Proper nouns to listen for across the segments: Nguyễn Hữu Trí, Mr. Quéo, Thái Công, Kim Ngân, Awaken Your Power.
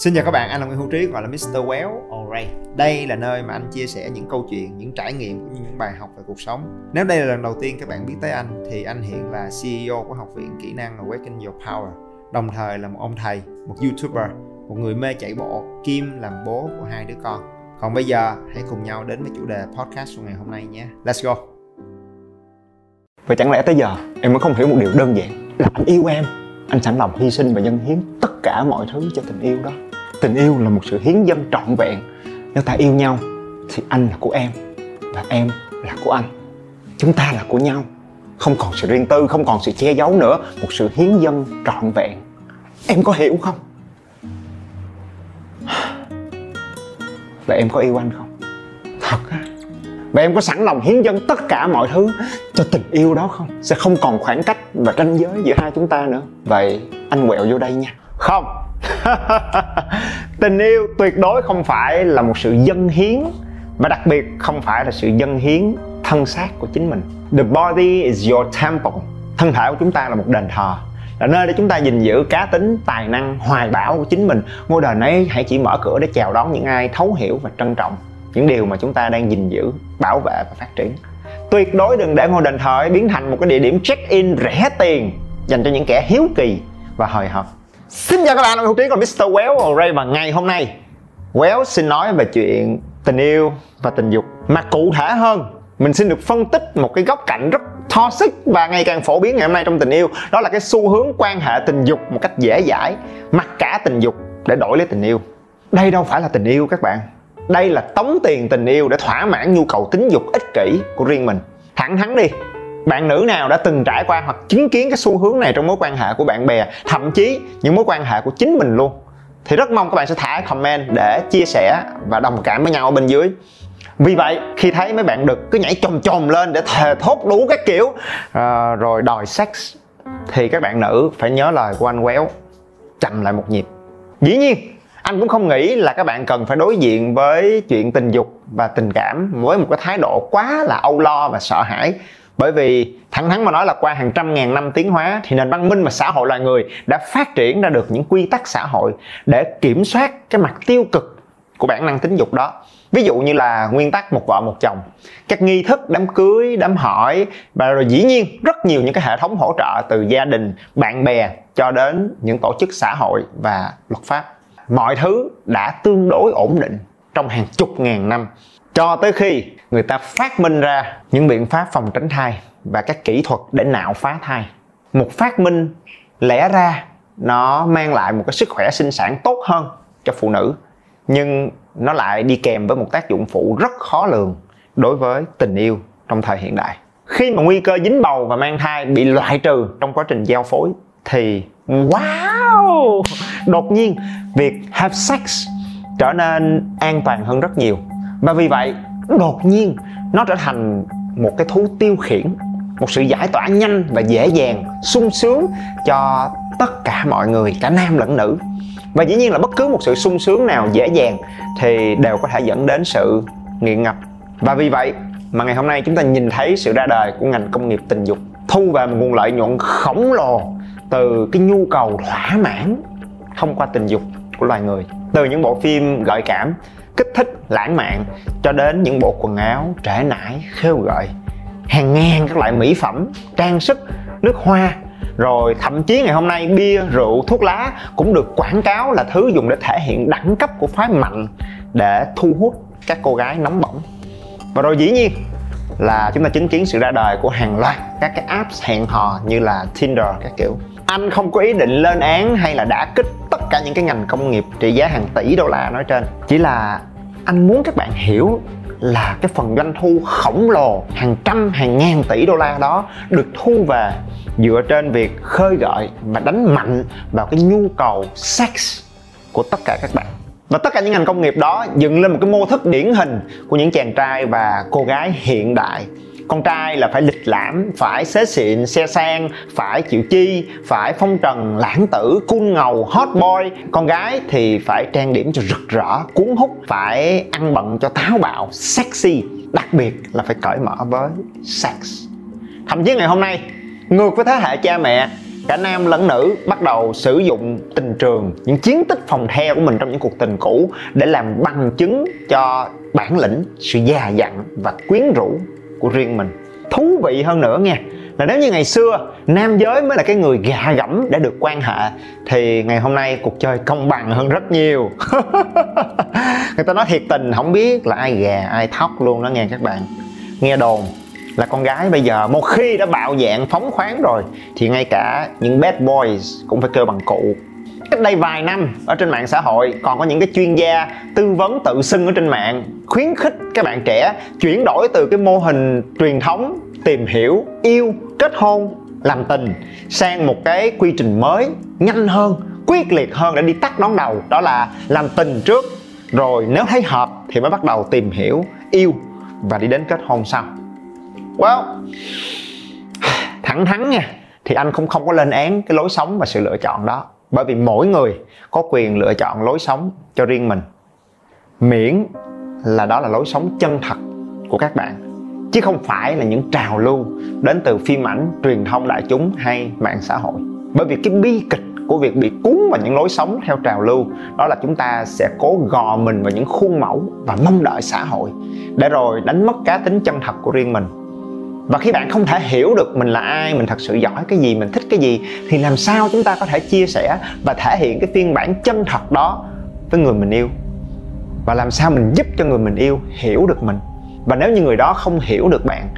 Xin chào các bạn, anh là Nguyễn Hữu Trí, gọi là Mr. Quéo. Alright. Đây là nơi mà anh chia sẻ những câu chuyện, những trải nghiệm cũng như những bài học về cuộc sống. Nếu đây là lần đầu tiên các bạn biết tới anh thì anh hiện là CEO của Học viện Kỹ năng Awaken Your Power, đồng thời là một ông thầy, một YouTuber, một người mê chạy bộ. Kim làm bố của hai đứa con. Còn bây giờ hãy cùng nhau đến với chủ đề podcast của ngày hôm nay nhé. Let's go. Vậy chẳng lẽ tới giờ em vẫn không hiểu một điều đơn giản là anh yêu em, anh sẵn lòng hy sinh và dâng hiến tất cả mọi thứ cho tình yêu đó. Tình yêu là một sự hiến dâng trọn vẹn. Nếu ta yêu nhau thì anh là của em và em là của anh. Chúng ta là của nhau. Không còn sự riêng tư, không còn sự che giấu nữa. Một sự hiến dâng trọn vẹn. Em có hiểu không? Và em có yêu anh không? Thật á. Và em có sẵn lòng hiến dâng tất cả mọi thứ cho tình yêu đó không? Sẽ không còn khoảng cách và ranh giới giữa hai chúng ta nữa. Vậy anh quẹo vô đây nha. Không. Tình yêu tuyệt đối không phải là một sự dâng hiến, và đặc biệt không phải là sự dâng hiến thân xác của chính mình. The body is your temple. Thân thể của chúng ta là một đền thờ, là nơi để chúng ta gìn giữ cá tính, tài năng, hoài bão của chính mình. Ngôi đền ấy hãy chỉ mở cửa để chào đón những ai thấu hiểu và trân trọng những điều mà chúng ta đang gìn giữ, bảo vệ và phát triển. Tuyệt đối đừng để ngôi đền thờ ấy biến thành một cái địa điểm check-in rẻ tiền dành cho những kẻ hiếu kỳ và hời hợt. Xin chào các bạn, mình Hữu Trí, còn Mr. Quéo. Và ngày hôm nay Quéo xin nói về chuyện tình yêu và tình dục. Mà cụ thể hơn, mình xin được phân tích một cái góc cạnh rất toxic và ngày càng phổ biến ngày hôm nay trong tình yêu. Đó là cái xu hướng quan hệ tình dục một cách dễ dãi, mặc cả tình dục để đổi lấy tình yêu. Đây đâu phải là tình yêu các bạn. Đây là tống tiền tình yêu để thỏa mãn nhu cầu tính dục ích kỷ của riêng mình. Thẳng thắn đi, bạn nữ nào đã từng trải qua hoặc chứng kiến cái xu hướng này trong mối quan hệ của bạn bè, thậm chí những mối quan hệ của chính mình luôn, thì rất mong các bạn sẽ thả comment để chia sẻ và đồng cảm với nhau ở bên dưới. Vì vậy khi thấy mấy bạn đực cứ nhảy chồm chồm lên để thề thốt đủ các kiểu rồi đòi sex, thì các bạn nữ phải nhớ lời của anh Quéo, chậm lại một nhịp. Dĩ nhiên anh cũng không nghĩ là các bạn cần phải đối diện với chuyện tình dục và tình cảm với một cái thái độ quá là âu lo và sợ hãi. Bởi vì thẳng thắn mà nói là qua hàng trăm ngàn năm tiến hóa thì nền văn minh và xã hội loài người đã phát triển ra được những quy tắc xã hội để kiểm soát cái mặt tiêu cực của bản năng tính dục đó. Ví dụ như là nguyên tắc một vợ một chồng, các nghi thức đám cưới, đám hỏi, và rồi dĩ nhiên rất nhiều những cái hệ thống hỗ trợ từ gia đình, bạn bè cho đến những tổ chức xã hội và luật pháp. Mọi thứ đã tương đối ổn định trong hàng chục ngàn năm, cho tới khi người ta phát minh ra những biện pháp phòng tránh thai và các kỹ thuật để nạo phá thai. Một phát minh lẽ ra nó mang lại một cái sức khỏe sinh sản tốt hơn cho phụ nữ, nhưng nó lại đi kèm với một tác dụng phụ rất khó lường đối với tình yêu trong thời hiện đại. Khi mà nguy cơ dính bầu và mang thai bị loại trừ trong quá trình giao phối thì wow, đột nhiên việc have sex trở nên an toàn hơn rất nhiều. Và vì vậy đột nhiên nó trở thành một cái thú tiêu khiển, một sự giải tỏa nhanh và dễ dàng, sung sướng cho tất cả mọi người, cả nam lẫn nữ. Và dĩ nhiên là bất cứ một sự sung sướng nào dễ dàng thì đều có thể dẫn đến sự nghiện ngập. Và vì vậy mà ngày hôm nay chúng ta nhìn thấy sự ra đời của ngành công nghiệp tình dục, thu về một nguồn lợi nhuận khổng lồ từ cái nhu cầu thỏa mãn thông qua tình dục của loài người. Từ những bộ phim gợi cảm, kích thích, lãng mạn cho đến những bộ quần áo trễ nải, khêu gợi, hàng ngàn các loại mỹ phẩm, trang sức, nước hoa, rồi thậm chí ngày hôm nay bia, rượu, thuốc lá cũng được quảng cáo là thứ dùng để thể hiện đẳng cấp của phái mạnh, để thu hút các cô gái nóng bỏng. Và rồi dĩ nhiên là chúng ta chứng kiến sự ra đời của hàng loạt các cái app hẹn hò như là Tinder các kiểu. Anh không có ý định lên án hay là đả kích tất cả những cái ngành công nghiệp trị giá hàng tỷ đô la nói trên. Chỉ là anh muốn các bạn hiểu là cái phần doanh thu khổng lồ hàng trăm, hàng ngàn tỷ đô la đó được thu về dựa trên việc khơi gợi và đánh mạnh vào cái nhu cầu sex của tất cả các bạn. Và tất cả những ngành công nghiệp đó dựng lên một cái mô thức điển hình của những chàng trai và cô gái hiện đại. Con trai là phải lịch lãm, phải xế xịn, xe sang, phải chịu chi, phải phong trần, lãng tử, cool ngầu, hot boy. Con gái thì phải trang điểm cho rực rỡ, cuốn hút, phải ăn bận cho táo bạo, sexy. Đặc biệt là phải cởi mở với sex. Thậm chí ngày hôm nay, ngược với thế hệ cha mẹ, Cả nam lẫn nữ bắt đầu sử dụng tình trường, những chiến tích phòng the của mình trong những cuộc tình cũ để làm bằng chứng cho bản lĩnh, sự già dặn và quyến rũ của riêng mình. Thú vị hơn nữa nha, là nếu như ngày xưa nam giới mới là cái người gạ gẫm để được quan hệ, thì ngày hôm nay cuộc chơi công bằng hơn rất nhiều. Người ta nói thiệt tình không biết là ai gà ai thóc luôn đó nghe các bạn. Nghe đồn là con gái bây giờ một khi đã bạo dạn phóng khoáng rồi thì ngay cả những bad boys cũng phải kêu bằng cụ. Cách đây vài năm ở trên mạng xã hội còn có những cái chuyên gia tư vấn tự xưng ở trên mạng khuyến khích các bạn trẻ chuyển đổi từ cái mô hình truyền thống tìm hiểu, yêu, kết hôn, làm tình sang một cái quy trình mới, nhanh hơn, quyết liệt hơn để đi tắt đón đầu. Đó là làm tình trước, rồi nếu thấy hợp thì mới bắt đầu tìm hiểu, yêu và đi đến kết hôn sau. Wow, thẳng thắn nha, thì anh cũng không có lên án cái lối sống và sự lựa chọn đó, bởi vì mỗi người có quyền lựa chọn lối sống cho riêng mình, miễn là đó là lối sống chân thật của các bạn, chứ không phải là những trào lưu đến từ phim ảnh, truyền thông đại chúng hay mạng xã hội. Bởi vì cái bi kịch của việc bị cuốn vào những lối sống theo trào lưu đó là chúng ta sẽ cố gò mình vào những khuôn mẫu và mong đợi xã hội, để rồi đánh mất cá tính chân thật của riêng mình. Và khi bạn không thể hiểu được mình là ai, mình thật sự giỏi cái gì, mình thích cái gì, thì làm sao chúng ta có thể chia sẻ và thể hiện cái phiên bản chân thật đó với người mình yêu? Và làm sao mình giúp cho người mình yêu hiểu được mình? Và nếu như người đó không hiểu được bạn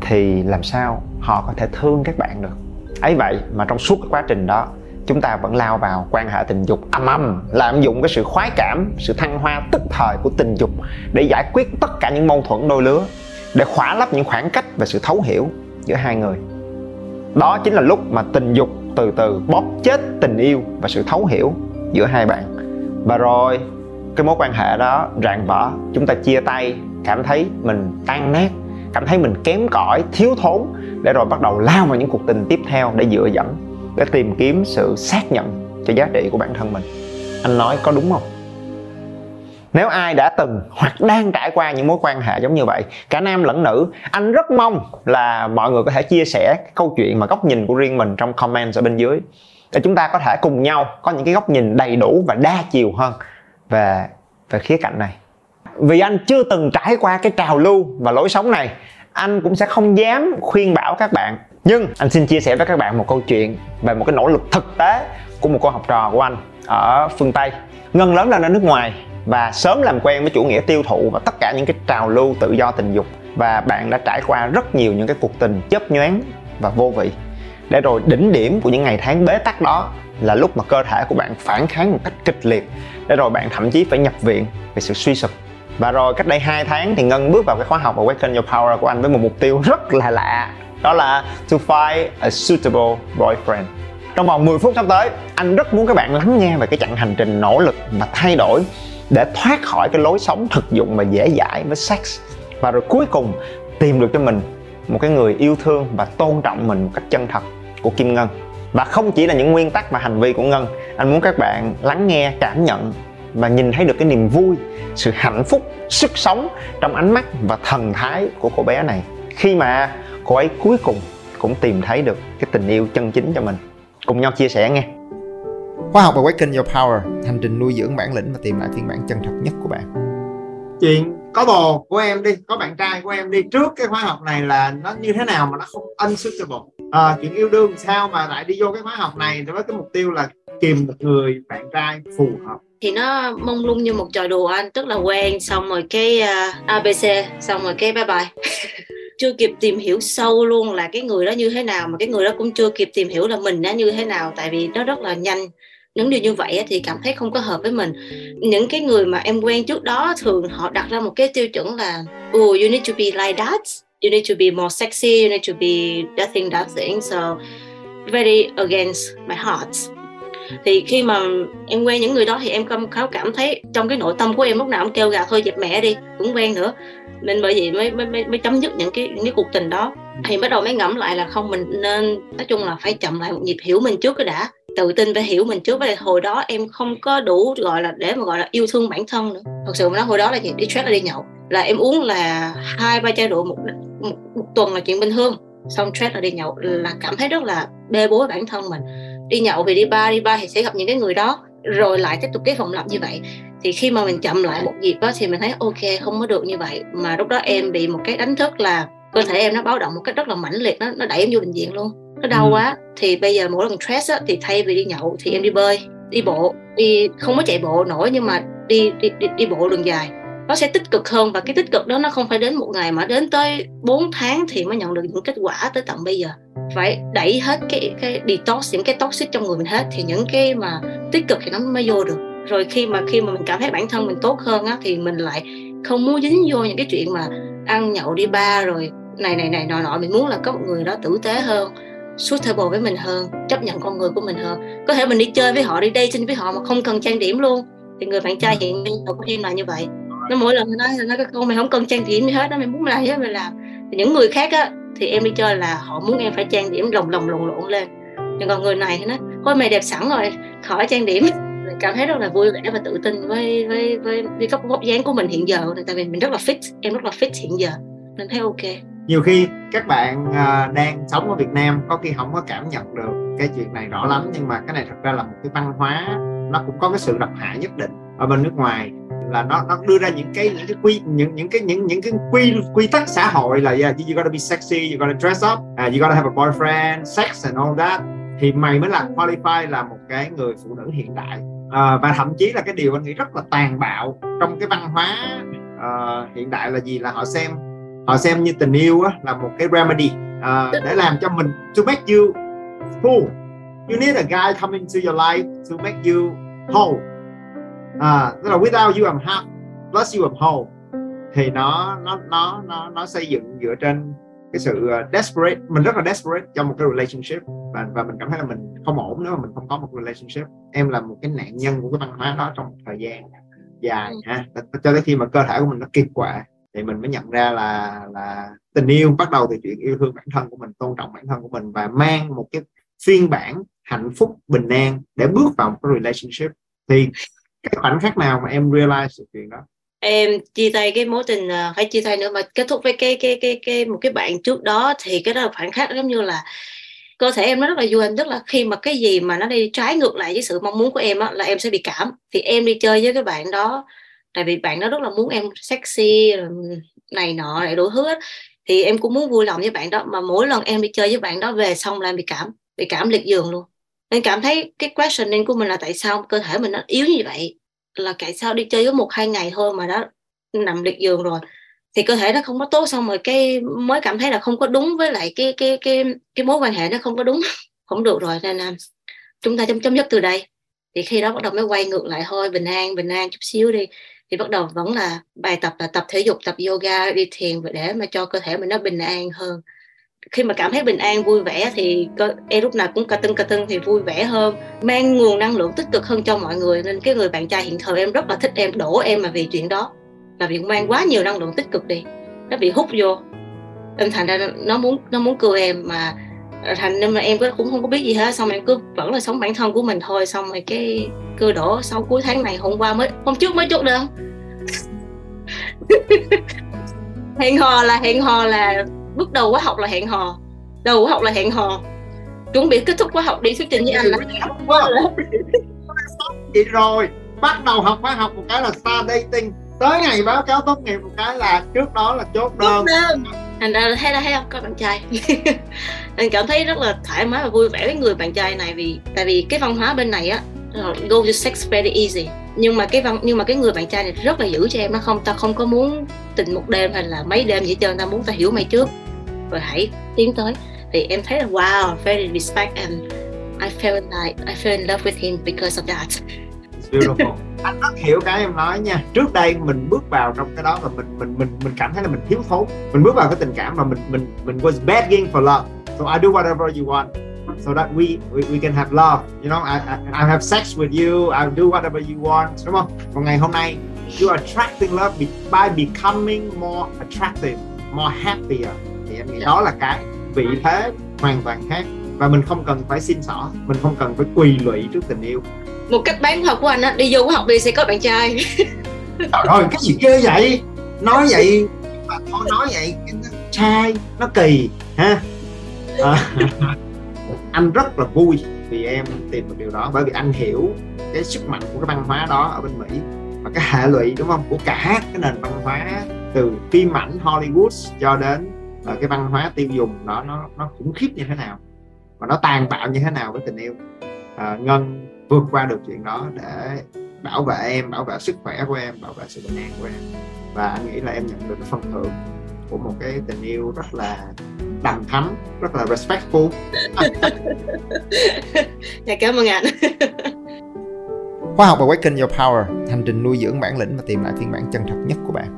thì làm sao họ có thể thương các bạn được? Ấy vậy mà trong suốt cái quá trình đó, chúng ta vẫn lao vào quan hệ tình dục ầm ầm, lạm dụng cái sự khoái cảm, sự thăng hoa tức thời của tình dục để giải quyết tất cả những mâu thuẫn đôi lứa, để khỏa lấp những khoảng cách và sự thấu hiểu giữa hai người. Đó chính là lúc mà tình dục từ từ bóp chết tình yêu và sự thấu hiểu giữa hai bạn. Và rồi cái mối quan hệ đó rạn vỡ, chúng ta chia tay, cảm thấy mình tan nát, cảm thấy mình kém cỏi, thiếu thốn, để rồi bắt đầu lao vào những cuộc tình tiếp theo để dựa dẫm, để tìm kiếm sự xác nhận cho giá trị của bản thân mình. Anh nói có đúng không? Nếu ai đã từng hoặc đang trải qua những mối quan hệ giống như vậy, cả nam lẫn nữ, anh rất mong là mọi người có thể chia sẻ cái câu chuyện mà góc nhìn của riêng mình trong comment ở bên dưới, để chúng ta có thể cùng nhau có những cái góc nhìn đầy đủ và đa chiều hơn về khía cạnh này. Vì anh chưa từng trải qua cái trào lưu và lối sống này, anh cũng sẽ không dám khuyên bảo các bạn. Nhưng anh xin chia sẻ với các bạn một câu chuyện về một cái nỗ lực thực tế của một cô học trò của anh ở phương Tây. Ngân lớn lên ở nước ngoài và sớm làm quen với chủ nghĩa tiêu thụ và tất cả những cái trào lưu tự do tình dục. Và bạn đã trải qua rất nhiều những cái cuộc tình chớp nhoáng và vô vị. Để rồi đỉnh điểm của những ngày tháng bế tắc đó là lúc mà cơ thể của bạn phản kháng một cách kịch liệt. Để rồi bạn thậm chí phải nhập viện vì sự suy sụp. Và rồi cách đây 2 tháng thì Ngân bước vào cái khóa học Awaken Your Power của anh với một mục tiêu rất là lạ. Đó là to find a suitable boyfriend. Trong vòng 10 phút sắp tới, anh rất muốn các bạn lắng nghe về cái chặng hành trình nỗ lực và thay đổi để thoát khỏi cái lối sống thực dụng và dễ dãi với sex, và rồi cuối cùng tìm được cho mình một cái người yêu thương và tôn trọng mình một cách chân thật của Kim Ngân. Và không chỉ là những nguyên tắc và hành vi của Ngân, anh muốn các bạn lắng nghe, cảm nhận và nhìn thấy được cái niềm vui, sự hạnh phúc, sức sống trong ánh mắt và thần thái của cô bé này, khi mà cô ấy cuối cùng cũng tìm thấy được cái tình yêu chân chính cho mình. Cùng nhau chia sẻ nghe. Khóa học Awaken Your Power, hành trình nuôi dưỡng bản lĩnh và tìm lại phiên bản chân thật nhất của bạn. Chuyện có bồ của em đi, có bạn trai của em đi, trước cái khóa học này là nó như thế nào mà nó không unsuitable? Chuyện yêu đương sao mà lại đi vô cái khóa học này với cái mục tiêu là tìm một người bạn trai phù hợp? Thì nó mông lung như một trò đùa anh, tức là quen xong rồi cái ABC, xong rồi cái bye bye. Chưa kịp tìm hiểu sâu luôn là cái người đó như thế nào, mà cái người đó cũng chưa kịp tìm hiểu là mình đã như thế nào, tại vì nó rất là nhanh. Những điều như vậy thì cảm thấy không có hợp với mình. Những cái người mà em quen trước đó thường họ đặt ra một cái tiêu chuẩn là oh, you need to be like that, you need to be more sexy, you need to be that thing, so very against my heart. Thì khi mà em quen những người đó thì em cảm thấy trong cái nội tâm của em lúc nào cũng kêu gào thôi dẹp mẹ đi, cũng quen nữa. Nên bởi vậy mới chấm dứt những cái cuộc tình đó. Thì bắt đầu mới ngẫm lại là không, mình nên nói chung là phải chậm lại một nhịp, hiểu mình trước cái đã, tự tin phải hiểu mình trước. Với hồi đó em không có đủ gọi là để mà gọi là yêu thương bản thân nữa. Thật sự mà nói hồi đó là gì, đi stress là đi nhậu, là em uống là 2-3 chai rượu một tuần là chuyện bình thường. Xong stress là đi nhậu, là cảm thấy rất là bê bối bản thân mình. Đi nhậu vì đi bar thì sẽ gặp những cái người đó, rồi lại tiếp tục cái vòng lặp như vậy. Thì khi mà mình chậm lại một dịp đó, thì mình thấy ok, không có được như vậy. Mà lúc đó em bị một cái đánh thức là cơ thể em nó báo động một cách rất là mãnh liệt, nó đẩy em vô bệnh viện luôn, nó đau quá. Thì bây giờ mỗi lần stress á, thì thay vì đi nhậu thì em đi bơi, đi bộ, đi không có chạy bộ nổi nhưng mà đi bộ đường dài. Nó sẽ tích cực hơn, và cái tích cực đó nó không phải đến một ngày mà đến tới 4 tháng thì mới nhận được những kết quả tới tận bây giờ. Phải đẩy hết cái detox, những cái toxic trong người mình hết thì những cái mà tích cực thì nó mới vô được. Rồi khi mà mình cảm thấy bản thân mình tốt hơn á, thì mình lại không muốn dính vô những cái chuyện mà ăn nhậu đi bar rồi này nọ. Mình muốn là có một người đó tử tế hơn, suitable với mình hơn, chấp nhận con người của mình hơn. Có thể mình đi chơi với họ, đi dating với họ mà không cần trang điểm luôn. Thì người bạn trai hiện nay của em là như vậy. Nó mỗi lần nó nói con mày không cần trang điểm gì hết đó, mày muốn làm gì hết mày làm. Thì những người khác á, thì em đi chơi là họ muốn em phải trang điểm lồng lộn lên. Nhưng còn người này thì nói thôi mày đẹp sẵn rồi, khỏi trang điểm. Mình cảm thấy rất là vui vẻ và tự tin với các vóc dáng của mình hiện giờ. Tại vì mình rất là fit, em rất là fit hiện giờ nên thấy ok. Nhiều khi các bạn đang sống ở Việt Nam có khi không có cảm nhận được cái chuyện này rõ lắm, nhưng mà cái này thật ra là một cái văn hóa, nó cũng có cái sự độc hại nhất định. Ở bên nước ngoài là nó đưa ra những cái quy tắc xã hội là yeah, you gotta be sexy, you gotta dress up, you gotta have a boyfriend, sex and all that, thì mày mới là qualify là một cái người phụ nữ hiện đại. Và thậm chí là cái điều anh nghĩ rất là tàn bạo trong cái văn hóa hiện đại là gì, là họ xem như tình yêu á, là một cái remedy để làm cho mình, to make you full, you need a guy coming to your life to make you whole. Tức là without you I'm half, plus you I'm whole. Thì nó xây dựng dựa trên cái sự desperate. Mình rất là desperate trong một cái relationship, và mình cảm thấy là mình không ổn nữa, mình không có một relationship. Em là một cái nạn nhân của cái văn hóa đó trong một thời gian dài ha, cho tới khi mà cơ thể của mình nó kiệt quệ thì mình mới nhận ra là tình yêu bắt đầu từ chuyện yêu thương bản thân của mình, tôn trọng bản thân của mình, và mang một cái phiên bản hạnh phúc bình an để bước vào một cái relationship. Thì cái khoảnh khắc nào mà em realize sự chuyện đó? Em chia tay cái mối tình, phải chia tay nữa mà kết thúc với cái một cái bạn trước đó, thì cái đó là khoảnh khắc giống như là cơ thể em nó rất là vui. Em rất là, khi mà cái gì mà nó đi trái ngược lại với sự mong muốn của em á, là em sẽ bị cảm. Thì em đi chơi với cái bạn đó, tại vì bạn đó rất là muốn em sexy này nọ lại đủ thứ hết, thì em cũng muốn vui lòng với bạn đó. Mà mỗi lần em đi chơi với bạn đó về xong là em bị cảm liệt giường luôn. Nên cảm thấy cái questioning của mình là tại sao cơ thể mình nó yếu như vậy, là tại sao đi chơi có 1-2 ngày thôi mà đã nằm liệt giường rồi, thì cơ thể nó không có tốt. Xong rồi cái mới cảm thấy là không có đúng với lại cái mối quan hệ nó không có đúng, không được rồi, nên là chúng ta chấm dứt từ đây. Thì khi đó bắt đầu mới quay ngược lại thôi, bình an chút xíu đi. Thì bắt đầu vẫn là bài tập, là tập thể dục, tập yoga, đi thiền để mà cho cơ thể mình nó bình an hơn. Khi mà cảm thấy bình an, vui vẻ thì em lúc nào cũng cà tưng thì vui vẻ hơn, mang nguồn năng lượng tích cực hơn cho mọi người. Nên cái người bạn trai hiện thời em rất là thích em, đổ em mà vì chuyện đó, là vì mang quá nhiều năng lượng tích cực đi, nó bị hút vô em, thành ra nó muốn cưa em, mà thành nên mà em cũng không có biết gì hết. Xong em cứ vẫn là sống bản thân của mình thôi. Xong rồi cái cưa đổ, sau cuối tháng này hôm trước mới chốt đơn. hẹn hò là bước đầu khóa học là hẹn hò, đầu khóa học là hẹn hò, chuẩn bị kết thúc khóa học đi thuyết trình với anh là vậy. Rồi bắt đầu học khóa học một cái là start dating, tới ngày báo cáo tốt nghiệp một cái là trước đó là chốt đơn. Thành ra thấy không có bạn trai. Anh cảm thấy rất là thoải mái và vui vẻ với người bạn trai này, tại vì cái văn hóa bên này á, go to sex very easy. Nhưng mà cái người bạn trai này rất là giữ cho em, nó không, ta không có muốn tình một đêm hay là mấy đêm gì hết trơn, ta muốn ta hiểu mày trước rồi hãy tiến tới. Thì em thấy là wow, very respect, and I fell in love with him because of that. It's beautiful. Anh rất hiểu cái em nói nha. Trước đây mình bước vào trong cái đó và mình cảm thấy là mình thiếu thốn. Mình bước vào cái tình cảm mà mình was begging for love. So I do whatever you want, so that we can have love, you know, I'll have sex with you, I'll do whatever you want, đúng không? Còn ngày hôm nay, you are attracting love by becoming more attractive, more happier. Thì em nghĩ đó là cái vị thế hoàn toàn khác, và mình không cần phải xin xỏ, mình không cần phải quỳ lụy trước tình yêu. Một cách bán học của anh á, đi vô khóa học đi sẽ có bạn trai. Trời ơi, cái gì ghê vậy? Nói vậy, mà thôi nói vậy, cái trai nó kỳ ha. Anh rất là vui vì em tìm được điều đó, bởi vì anh hiểu cái sức mạnh của cái văn hóa đó ở bên Mỹ và cái hệ lụy, đúng không, của cả cái nền văn hóa từ phim ảnh Hollywood cho đến cái văn hóa tiêu dùng đó, nó khủng khiếp như thế nào và nó tàn bạo như thế nào với tình yêu. Ngân vượt qua được chuyện đó để bảo vệ em, bảo vệ sức khỏe của em, bảo vệ sự bình an của em, và anh nghĩ là em nhận được cái phần thưởng của một cái tình yêu rất là đầm thắm, rất là respectful. Dạ, cảm ơn anh. Khóa học Awaken Your Power, hành trình nuôi dưỡng bản lĩnh và tìm lại phiên bản chân thật nhất của bạn.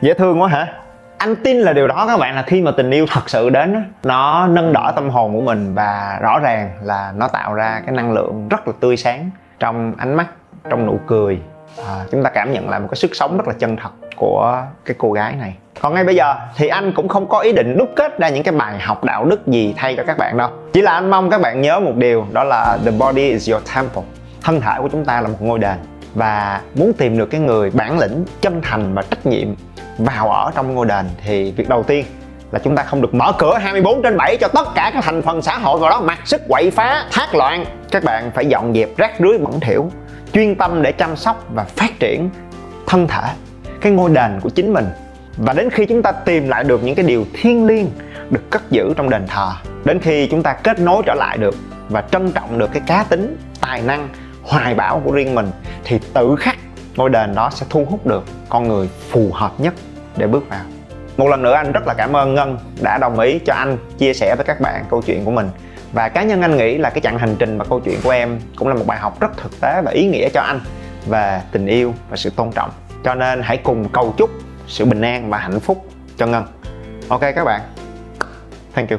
Dễ thương quá hả? Anh tin là điều đó các bạn, là khi mà tình yêu thật sự đến, nó nâng đỡ tâm hồn của mình và rõ ràng là nó tạo ra cái năng lượng rất là tươi sáng trong ánh mắt, trong nụ cười. Chúng ta cảm nhận lại một cái sức sống rất là chân thật của cái cô gái này. Còn ngay bây giờ thì anh cũng không có ý định đúc kết ra những cái bài học đạo đức gì thay cho các bạn đâu. Chỉ là anh mong các bạn nhớ một điều, đó là the body is your temple. Thân thể của chúng ta là một ngôi đền, và muốn tìm được cái người bản lĩnh, chân thành và trách nhiệm vào ở trong ngôi đền thì việc đầu tiên là chúng ta không được mở cửa 24/7 cho tất cả các thành phần xã hội vào đó mặc sức quậy phá, thác loạn. Các bạn phải dọn dẹp rác rưới bẩn thỉu, chuyên tâm để chăm sóc và phát triển thân thể, cái ngôi đền của chính mình. Và đến khi chúng ta tìm lại được những cái điều thiêng liêng được cất giữ trong đền thờ, đến khi chúng ta kết nối trở lại được và trân trọng được cái cá tính, tài năng, hoài bão của riêng mình, thì tự khắc ngôi đền đó sẽ thu hút được con người phù hợp nhất để bước vào. Một lần nữa anh rất là cảm ơn Ngân đã đồng ý cho anh chia sẻ với các bạn câu chuyện của mình. Và cá nhân anh nghĩ là cái chặng hành trình và câu chuyện của em cũng là một bài học rất thực tế và ý nghĩa cho anh về tình yêu và sự tôn trọng. Cho nên hãy cùng cầu chúc sự bình an và hạnh phúc cho Ngân. Ok các bạn, thank you.